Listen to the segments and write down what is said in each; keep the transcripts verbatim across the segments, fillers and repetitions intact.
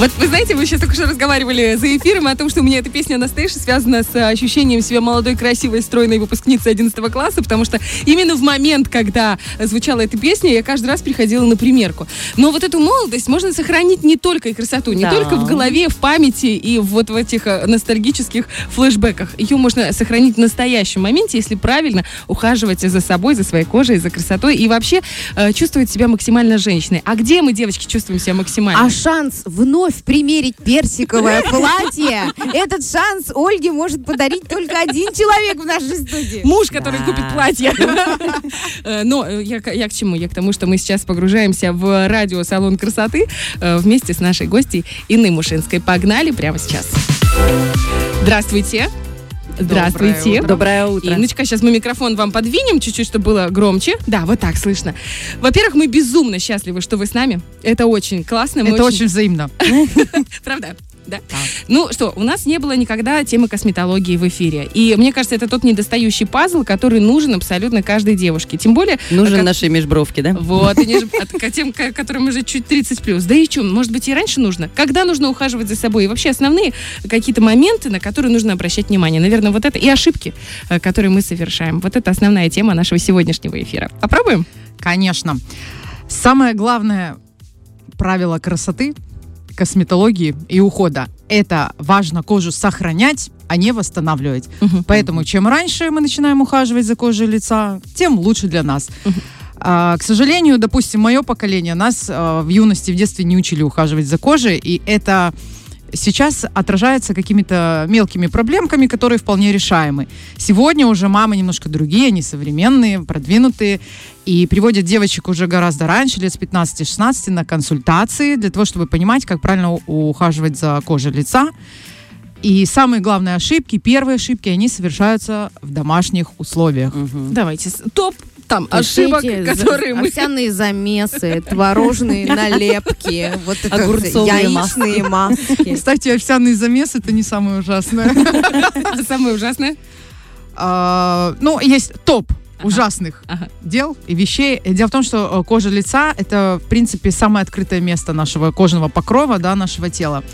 Вот вы знаете, мы сейчас только что разговаривали за эфиром о том, что у меня эта песня «Анастейша» связана с ощущением себя молодой, красивой, стройной выпускницы одиннадцатого класса, потому что именно в момент, когда звучала эта песня, я каждый раз приходила на примерку. Но вот эту молодость можно сохранить не только и красоту, не да. только в голове, в памяти и вот в этих ностальгических флешбеках. Ее можно сохранить в настоящем моменте, если правильно ухаживать за собой, за своей кожей, за красотой и вообще э, чувствовать себя максимально женщиной. А где мы, девочки, чувствуем себя максимально? А шанс вновь примерить персиковое платье, этот шанс Ольге может подарить только один человек в нашей студии. Муж, который купит платье. Но я к чему? Я к тому, что мы сейчас погружаемся в радиосалон красоты вместе с нашей гостьей Инной Мушинской. Погнали прямо сейчас. Здравствуйте. Здравствуйте. Доброе утро. Инночка, сейчас мы микрофон вам подвинем чуть-чуть, чтобы было громче. Да, вот так слышно. Во-первых, мы безумно счастливы, что вы с нами. Это очень классно. Мы Это очень, очень взаимно. Правда? Да? Да. Ну что, у нас не было никогда темы косметологии в эфире. И мне кажется, это тот недостающий пазл, который нужен абсолютно каждой девушке. Тем более... Нужен как... нашей межбровки, да? Вот, тем, которым уже чуть тридцать плюс. Да и что, может быть, и раньше нужно? Когда нужно ухаживать за собой? И вообще основные какие-то моменты, на которые нужно обращать внимание. Наверное, вот это и ошибки, которые мы совершаем. Вот это основная тема нашего сегодняшнего эфира. Попробуем? Конечно. Самое главное правило красоты... косметологии и ухода. Это важно кожу сохранять, а не восстанавливать. Uh-huh. Поэтому чем раньше мы начинаем ухаживать за кожей лица, тем лучше для нас. Uh-huh. А, к сожалению, допустим, мое поколение, нас а, в юности, в детстве не учили ухаживать за кожей, и это сейчас отражается какими-то мелкими проблемками, которые вполне решаемы. Сегодня уже мамы немножко другие, они современные, продвинутые, и приводят девочек уже гораздо раньше, лет с пятнадцати-шестнадцати, на консультации, для того, чтобы понимать, как правильно ухаживать за кожей лица. И самые главные ошибки, первые ошибки, они совершаются в домашних условиях. Угу. Давайте топ. Там ошибок, эти, которые мы... Овсяные замесы, творожные налепки, вот это яичные маски. Кстати, овсяные замесы – это не самое ужасное. Самое ужасное? Ну, есть топ ужасных дел и вещей. Дело в том, что кожа лица – это, в принципе, самое открытое место нашего кожного покрова, да, нашего тела.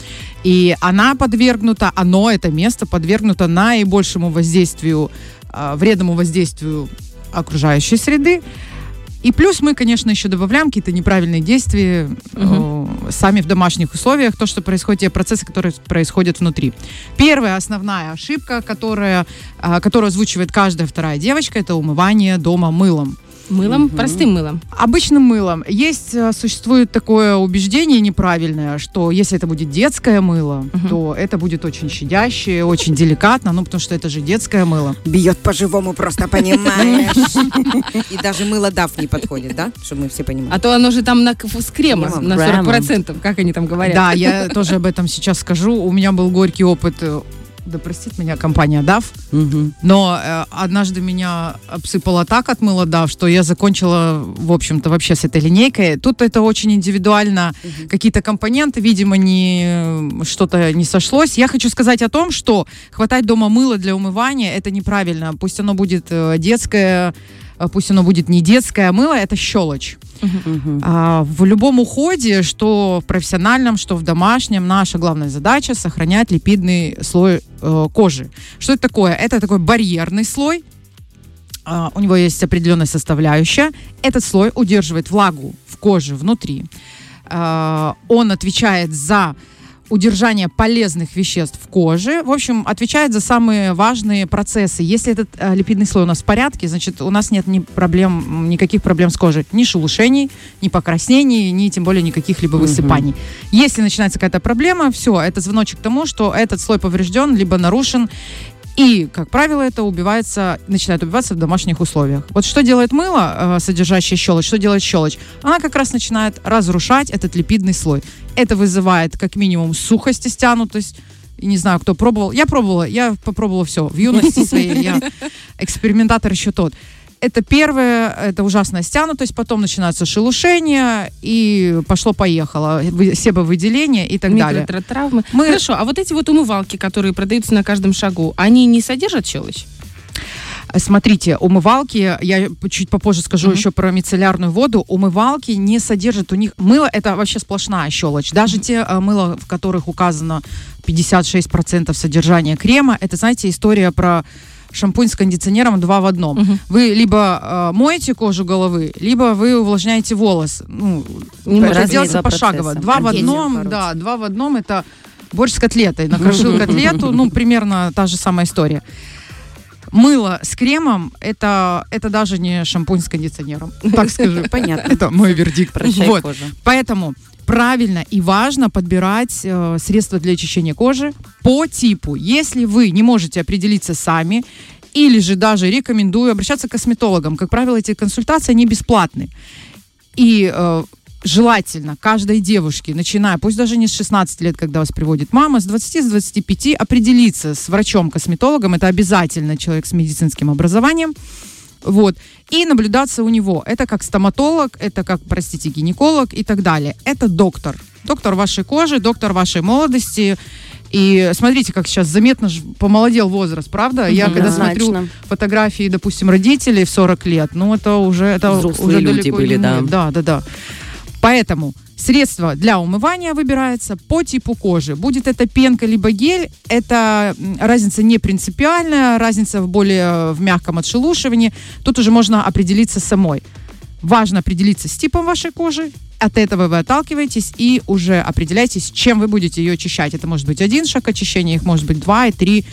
И она подвергнута, оно, это место, подвергнуто наибольшему воздействию, вредному воздействию окружающей среды. И плюс мы, конечно, еще добавляем какие-то неправильные действия uh-huh. э, сами в домашних условиях, то, что происходит, те процессы, которые происходят внутри. Первая основная ошибка, которая, э, которую озвучивает каждая вторая девочка, это умывание дома мылом. Мылом? Uh-huh. Простым мылом? Обычным мылом. Есть, существует такое убеждение неправильное, что если это будет детское мыло, uh-huh. то это будет очень щадящее, очень деликатно, ну, потому что это же детское мыло. Бьет по-живому, просто понимаешь. И даже мыло Dove не подходит, да? Чтобы мы все понимали. А то оно же там с кремом, на сорок процентов, как они там говорят. Да, я тоже об этом сейчас скажу. У меня был горький опыт... Да простит меня компания Dove, угу. но э, однажды меня обсыпала так от мыла Dove, что я закончила, в общем-то, вообще с этой линейкой. Тут это очень индивидуально. Угу. Какие-то компоненты, видимо, не, что-то не сошлось. Я хочу сказать о том, что хватать дома мыла для умывания – это неправильно. Пусть оно будет детское, пусть оно будет не детское мыло, это щелочь. Uh-huh. А, в любом уходе, что в профессиональном, что в домашнем, наша главная задача – сохранять липидный слой э, кожи. Что это такое? Это такой барьерный слой, а, у него есть определенная составляющая. Этот слой удерживает влагу в коже внутри. А, он отвечает за удержание полезных веществ в коже. В общем, отвечает за самые важные процессы. Если этот э, липидный слой у нас в порядке, значит, у нас нет ни проблем, никаких проблем с кожей. Ни шелушений, ни покраснений, ни тем более никаких либо высыпаний. Угу. Если начинается какая-то проблема, все, это звоночек к тому, что этот слой поврежден, либо нарушен. И, как правило, это убивается, начинает убиваться в домашних условиях. Вот что делает мыло, содержащее щелочь, что делает щелочь? Она как раз начинает разрушать этот липидный слой. Это вызывает, как минимум, сухость и стянутость. Не знаю, кто пробовал. Я пробовала, я попробовала все. В юности своей я экспериментатор еще тот. Это первое, это ужасная стянутость, потом начинается шелушение, и пошло-поехало, себовыделение и так далее. Микротравмы. Мы... Хорошо, а вот эти вот умывалки, которые продаются на каждом шагу, они не содержат щелочь? Смотрите, умывалки, я чуть попозже скажу mm-hmm. еще про мицеллярную воду, умывалки не содержат у них... Мыло — это вообще сплошная щелочь. Даже mm-hmm. те мыла, в которых указано пятьдесят шесть процентов содержания крема, это, знаете, история про... шампунь с кондиционером два в одном. Угу. Вы либо э, моете кожу головы, либо вы увлажняете волос. Ну, это делается пошагово. Два в одном, да, два в одном — это борщ с котлетой. Накрошил котлету, ну, примерно та же самая история. Мыло с кремом это, это даже не шампунь с кондиционером. Так скажу. Понятно. Это мой вердикт. Прощай, вот. Кожа. Поэтому правильно и важно подбирать э, средства для очищения кожи по типу. Если вы не можете определиться сами, или же даже рекомендую обращаться к косметологам. Как правило, эти консультации не бесплатны. И э, желательно каждой девушке, начиная, пусть даже не с шестнадцати лет, когда вас приводит мама, с двадцати, с двадцати пяти, определиться с врачом-косметологом. Это обязательно человек с медицинским образованием. Вот. И наблюдаться у него. Это как стоматолог, это как, простите, гинеколог и так далее. Это доктор. Доктор вашей кожи, доктор вашей молодости. И смотрите, как сейчас заметно помолодел возраст, правда? Я когда смотрю фотографии, допустим, родителей в сорок лет, ну это уже... это взрослые уже люди были, да. Да, да, да. Поэтому средство для умывания выбирается по типу кожи. Будет это пенка либо гель, это разница не принципиальная, разница в более в мягком отшелушивании. Тут уже можно определиться самой. Важно определиться с типом вашей кожи, от этого вы отталкиваетесь и уже определяйтесь, чем вы будете ее очищать. Это может быть один шаг очищения, их может быть два и три.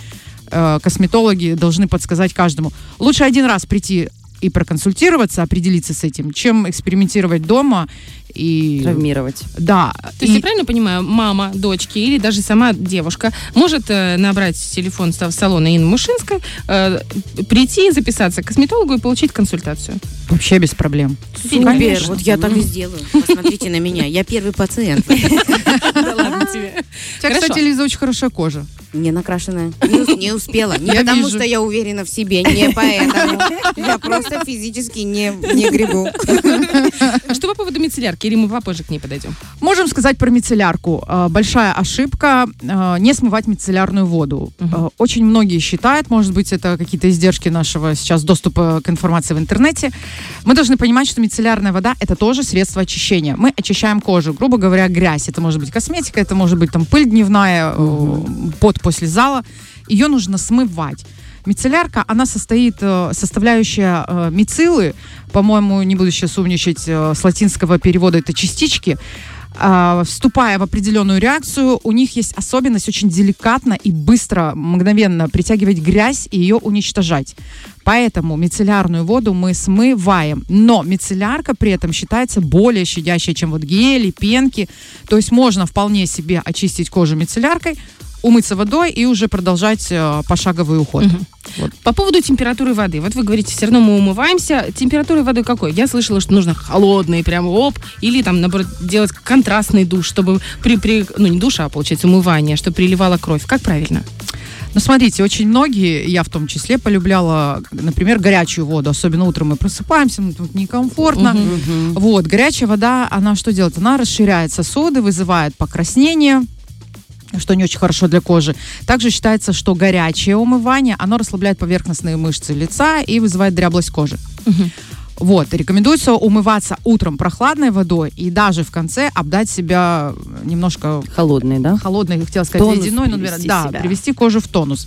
Косметологи должны подсказать каждому. Лучше один раз прийти и проконсультироваться, определиться с этим, чем экспериментировать дома и... травмировать. Да. То и... есть, я правильно понимаю, мама, дочки или даже сама девушка может э, набрать телефон салона Инны Мушинской, э, прийти, записаться к косметологу и получить консультацию? Вообще без проблем. Супер, конечно. Вот я так и сделаю. Посмотрите на меня, я первый пациент. Да ладно тебе. У тебя, кстати, Лиза, очень хорошая кожа. Не накрашенная. Не, не успела. Не я потому вижу. Что я уверена в себе, не поэтому. Я просто физически не, не гребу. Что по поводу мицеллярки? Или мы попозже к ней подойдем? Можем сказать про мицеллярку. Большая ошибка не смывать мицеллярную воду. Угу. Очень многие считают, может быть, это какие-то издержки нашего сейчас доступа к информации в интернете. Мы должны понимать, что мицеллярная вода — это тоже средство очищения. Мы очищаем кожу, грубо говоря, грязь. Это может быть косметика, это может быть там пыль дневная, угу. пот после зала, ее нужно смывать. Мицеллярка, она состоит, составляющая мициллы, по-моему, не буду сейчас умничать, с латинского перевода это частички, вступая в определенную реакцию, у них есть особенность очень деликатно и быстро, мгновенно притягивать грязь и ее уничтожать. Поэтому мицеллярную воду мы смываем. Но мицеллярка при этом считается более щадящей, чем вот гели, пенки. То есть можно вполне себе очистить кожу мицелляркой, умыться водой и уже продолжать э, пошаговый уход. Угу. Вот. По поводу температуры воды. Вот вы говорите, все равно мы умываемся. Температура воды какой? Я слышала, что нужно холодный, прям оп, или там, наоборот, делать контрастный душ, чтобы при, при ну не душ, а получается умывание, чтобы приливала кровь. Как правильно? Ну, смотрите, очень многие, я в том числе, полюбляла, например, горячую воду. Особенно утром мы просыпаемся, ну, тут некомфортно. Угу. Вот, горячая вода, она что делает? Она расширяет сосуды, вызывает покраснение, что не очень хорошо для кожи. Также считается, что горячее умывание, оно расслабляет поверхностные мышцы лица и вызывает дряблость кожи. Угу. Вот. Рекомендуется умываться утром прохладной водой и даже в конце обдать себя немножко... Холодной, да? Холодной, я хотела сказать, тонус ледяной, но, наверное, да, привести кожу в тонус.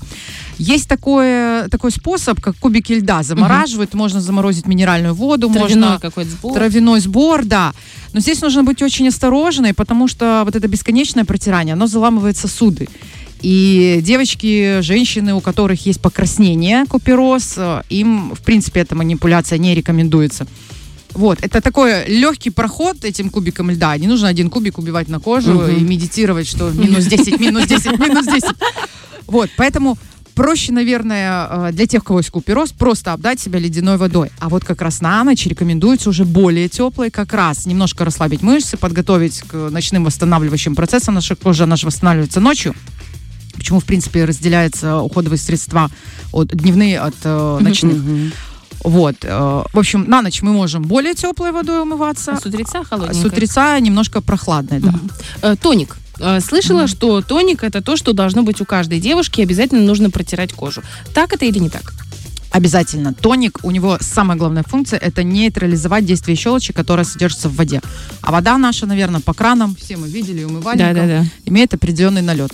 Есть такое, такой способ, как кубики льда замораживают, угу. можно заморозить минеральную воду, травяной можно... какой-то сбор. Травяной сбор, да. Но здесь нужно быть очень осторожной, потому что вот это бесконечное протирание, оно заламывает сосуды. И девочки, женщины, у которых есть покраснение, купероз, им, в принципе, эта манипуляция не рекомендуется. Вот, это такой легкий проход этим кубиком льда. Не нужно один кубик убивать на кожу угу. и медитировать, что минус десять, минус десять, минус десять. Вот, поэтому проще, наверное, для тех, у кого есть купероз, просто обдать себя ледяной водой. А вот как раз на ночь рекомендуется уже более теплой, как раз немножко расслабить мышцы, подготовить к ночным восстанавливающим процессам. Наша кожа, она же восстанавливается ночью. Почему, в принципе, разделяются уходовые средства от дневные от э, ночных. Mm-hmm. Вот. Э, в общем, на ночь мы можем более теплой водой умываться. А с утреца холодненькой? С утреца немножко прохладной, да. Mm-hmm. Э, тоник. Э, слышала, mm-hmm. что тоник – это то, что должно быть у каждой девушки, обязательно нужно протирать кожу. Так это или не так? обязательно. Тоник, у него самая главная функция – это нейтрализовать действие щелочи, которая содержится в воде. А вода наша, наверное, по кранам, все мы видели, умывальником, да, да, да. имеет определенный налет.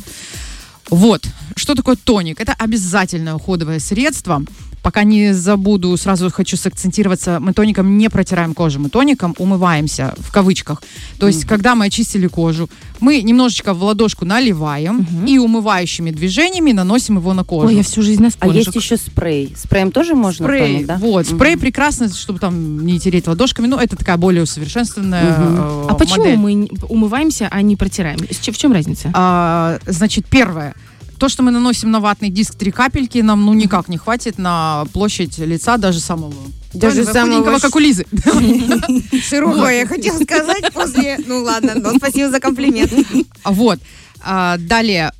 Вот. Что такое тоник? Это обязательное уходовое средство. Пока не забуду, сразу хочу сакцентироваться. Мы тоником не протираем кожу, мы тоником умываемся, в кавычках. То есть, mm-hmm. когда мы очистили кожу, мы немножечко в ладошку наливаем mm-hmm. и умывающими движениями наносим его на кожу. Ой, я всю жизнь на спонжик. А есть еще спрей. Спреем тоже можно спрей, тоник, да? Вот, mm-hmm. спрей прекрасно, чтобы там не тереть ладошками. Но это такая более усовершенствованная mm-hmm. э, А почему модель. Мы умываемся, а не протираем? В чем разница? А, значит, первое. То, что мы наносим на ватный диск три капельки, нам ну никак не хватит на площадь лица даже самого... Даже самого... как у Лизы. Широкое, я хотела сказать после... Ну ладно, но спасибо за комплимент. Вот. Далее,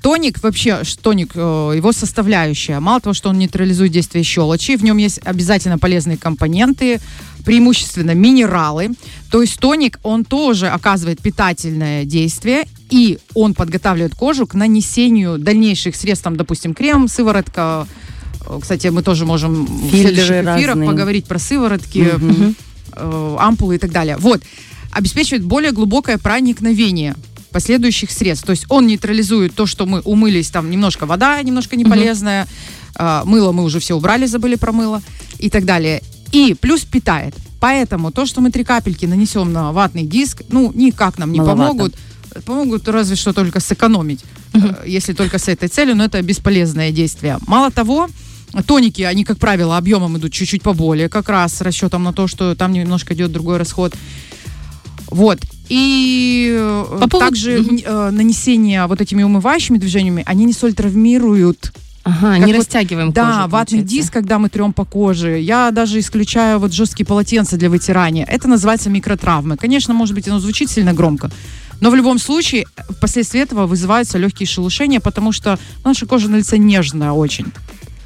тоник, вообще тоник, его составляющая. Мало того, что он нейтрализует действие щелочи, в нем есть обязательно полезные компоненты, преимущественно минералы. То есть тоник, он тоже оказывает питательное действие, и он подготавливает кожу к нанесению дальнейших средств, там, допустим, крем, сыворотка. Кстати, мы тоже можем в следующих эфирах поговорить про сыворотки, угу. ампулы и так далее. Вот. Обеспечивает более глубокое проникновение последующих средств. То есть он нейтрализует то, что мы умылись, там немножко вода, немножко неполезная, mm-hmm. мыло мы уже все убрали, забыли про мыло и так далее. И плюс питает. Поэтому то, что мы три капельки нанесем на ватный диск, ну, никак нам не маловато. помогут. Помогут разве что только сэкономить, mm-hmm. если только с этой целью, но это бесполезное действие. Мало того, тоники, они, как правило, объемом идут чуть-чуть поболее, как раз с расчетом на то, что там немножко идет другой расход. Вот. И по поводу... также э, нанесение вот этими умывающими движениями, они не соль травмируют. Ага, как не вот, растягиваем да, кожу. Да, ватный диск, когда мы трем по коже. Я даже исключаю вот жесткие полотенца для вытирания. Это называется микротравмы. Конечно, может быть, оно звучит сильно громко, но в любом случае впоследствии этого вызываются легкие шелушения, потому что наша кожа на лице нежная очень.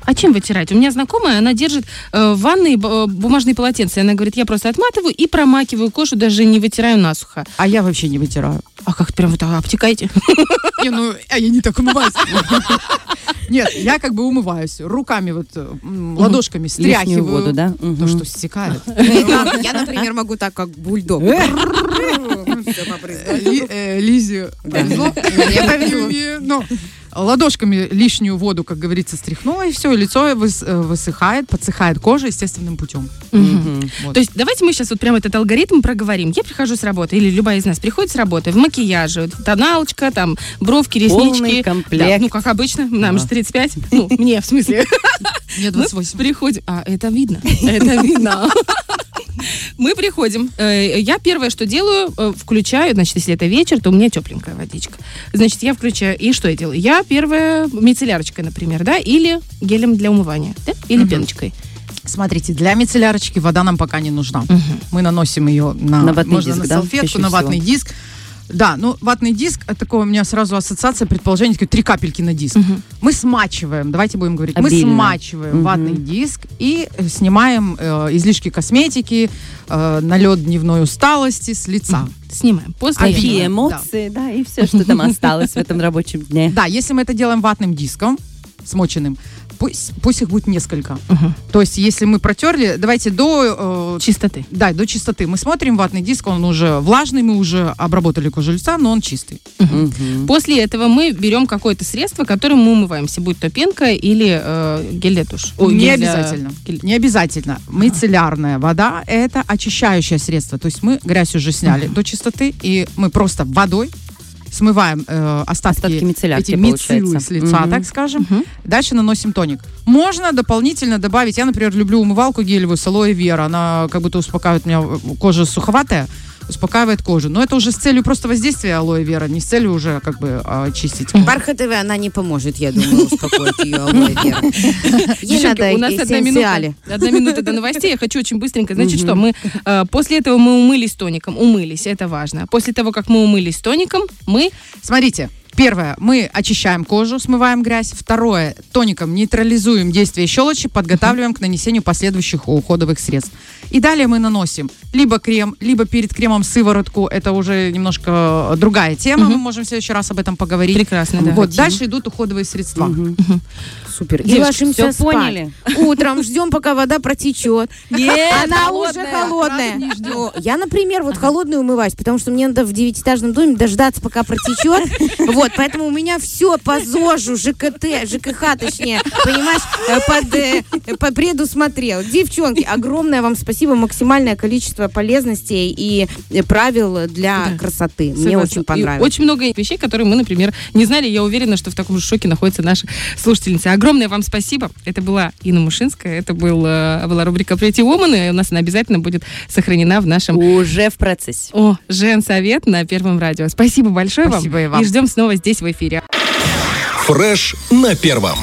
А чем вытирать? У меня знакомая, она держит э, в ванной э, бумажные полотенца. И она говорит, я просто отматываю и промакиваю кожу, даже не вытираю насухо. А я вообще не вытираю. А как прям вот так, обтекаете? Не, ну, я не так умываюсь. Нет, я как бы умываюсь. Руками вот, ладошками стряхиваю. То, что стекает. Я, например, могу так, как бульдог. Лизе повезло. Ладошками лишнюю воду, как говорится, стряхнула, и все, и лицо высыхает, подсыхает кожа естественным путем. Mm-hmm. Вот. То есть давайте мы сейчас вот прямо этот алгоритм проговорим. Я прихожу с работы, или любая из нас приходит с работы, в макияже, тоналочка, там, бровки, реснички. Полный комплект. Да, ну, как обычно, нам же тридцать пять. Ну, мне, в смысле. Мне двадцать восемь. Приходим. А, это видно. Это видно. Мы приходим. Я первое, что делаю, включаю, значит, если это вечер, то у меня тепленькая водичка. Значит, я включаю, и что я делаю? Я первая мицеллярочкой, например, да, или гелем для умывания, да? Или угу. пеночкой. Смотрите, для мицеллярочки вода нам пока не нужна. Угу. Мы наносим ее на, на ватный можно диск, на салфетку, да? на ватный всего. диск. Да, ну ватный диск, такое у меня сразу ассоциация, предположение, такие три капельки на диск. Угу. Мы смачиваем, давайте будем говорить, обильно. мы смачиваем угу. ватный диск и снимаем э, излишки косметики, э, налет дневной усталости с лица. Снимаем. После а и эмоции, да. да, и все, что там осталось в этом рабочем дне. Да, если мы это делаем ватным диском, смоченным, пусть, пусть их будет несколько. Угу. То есть, если мы протерли, давайте до... Э, чистоты. Да, до чистоты. Мы смотрим ватный диск, он уже влажный, мы уже обработали кожу лица, но он чистый. Угу. Угу. После этого мы берем какое-то средство, которым мы умываемся, будь то пенка или э, гель для туши. Ой, не, гель для... Обязательно. Гель... не обязательно. Мицеллярная а. вода – это очищающее средство. То есть, мы грязь уже сняли угу. до чистоты, и мы просто водой смываем э, остатки, остатки мицеллярки, эти мицеллы с лица, mm-hmm. так скажем. Mm-hmm. Дальше наносим тоник. Можно дополнительно добавить, я, например, люблю умывалку гелевую с алоэ вера, она как будто успокаивает, у меня кожа суховатая, успокаивает кожу. Но это уже с целью просто воздействия алоэ вера, не с целью уже как бы очистить. Бархатовая она не поможет, я думаю, успокоить ее алоэ вера. Ей надо эссенциали. Одна минута до новостей, я хочу очень быстренько. Значит, что мы после этого мы умылись тоником, умылись, это важно. После того, как мы умылись тоником, мы... Смотрите, Первое, мы очищаем кожу, смываем грязь. Второе, тоником нейтрализуем действие щелочи, подготавливаем к нанесению последующих уходовых средств. И далее мы наносим либо крем, либо перед кремом сыворотку. Это уже немножко другая тема. Угу. Мы можем в следующий раз об этом поговорить. Прекрасно, да. Вот, дальше идут уходовые средства. Угу. Угу. Супер. И девочки, все поняли. Утром ждем, пока вода протечет. Нет, она уже холодная. Я, например, вот холодную умываюсь, потому что мне надо в девятиэтажном доме дождаться, пока протечет. Вот, поэтому у меня все по ЗОЖу, ЖКТ, ЖКХ, точнее, понимаешь, под, под предусмотрел. Девчонки, огромное вам спасибо, максимальное количество полезностей и правил для да. красоты. Согласна. Мне очень понравилось. И очень много вещей, которые мы, например, не знали. Я уверена, что в таком же шоке находятся наши слушательницы. Огромное вам спасибо. Это была Инна Мушинская, это был, была рубрика Pretty Woman, и у нас она обязательно будет сохранена в нашем... Уже в процессе. О, Женсовет на Первом радио. Спасибо большое спасибо вам. Спасибо и вам. И ждем снова здесь в эфире. Фреш на Первом.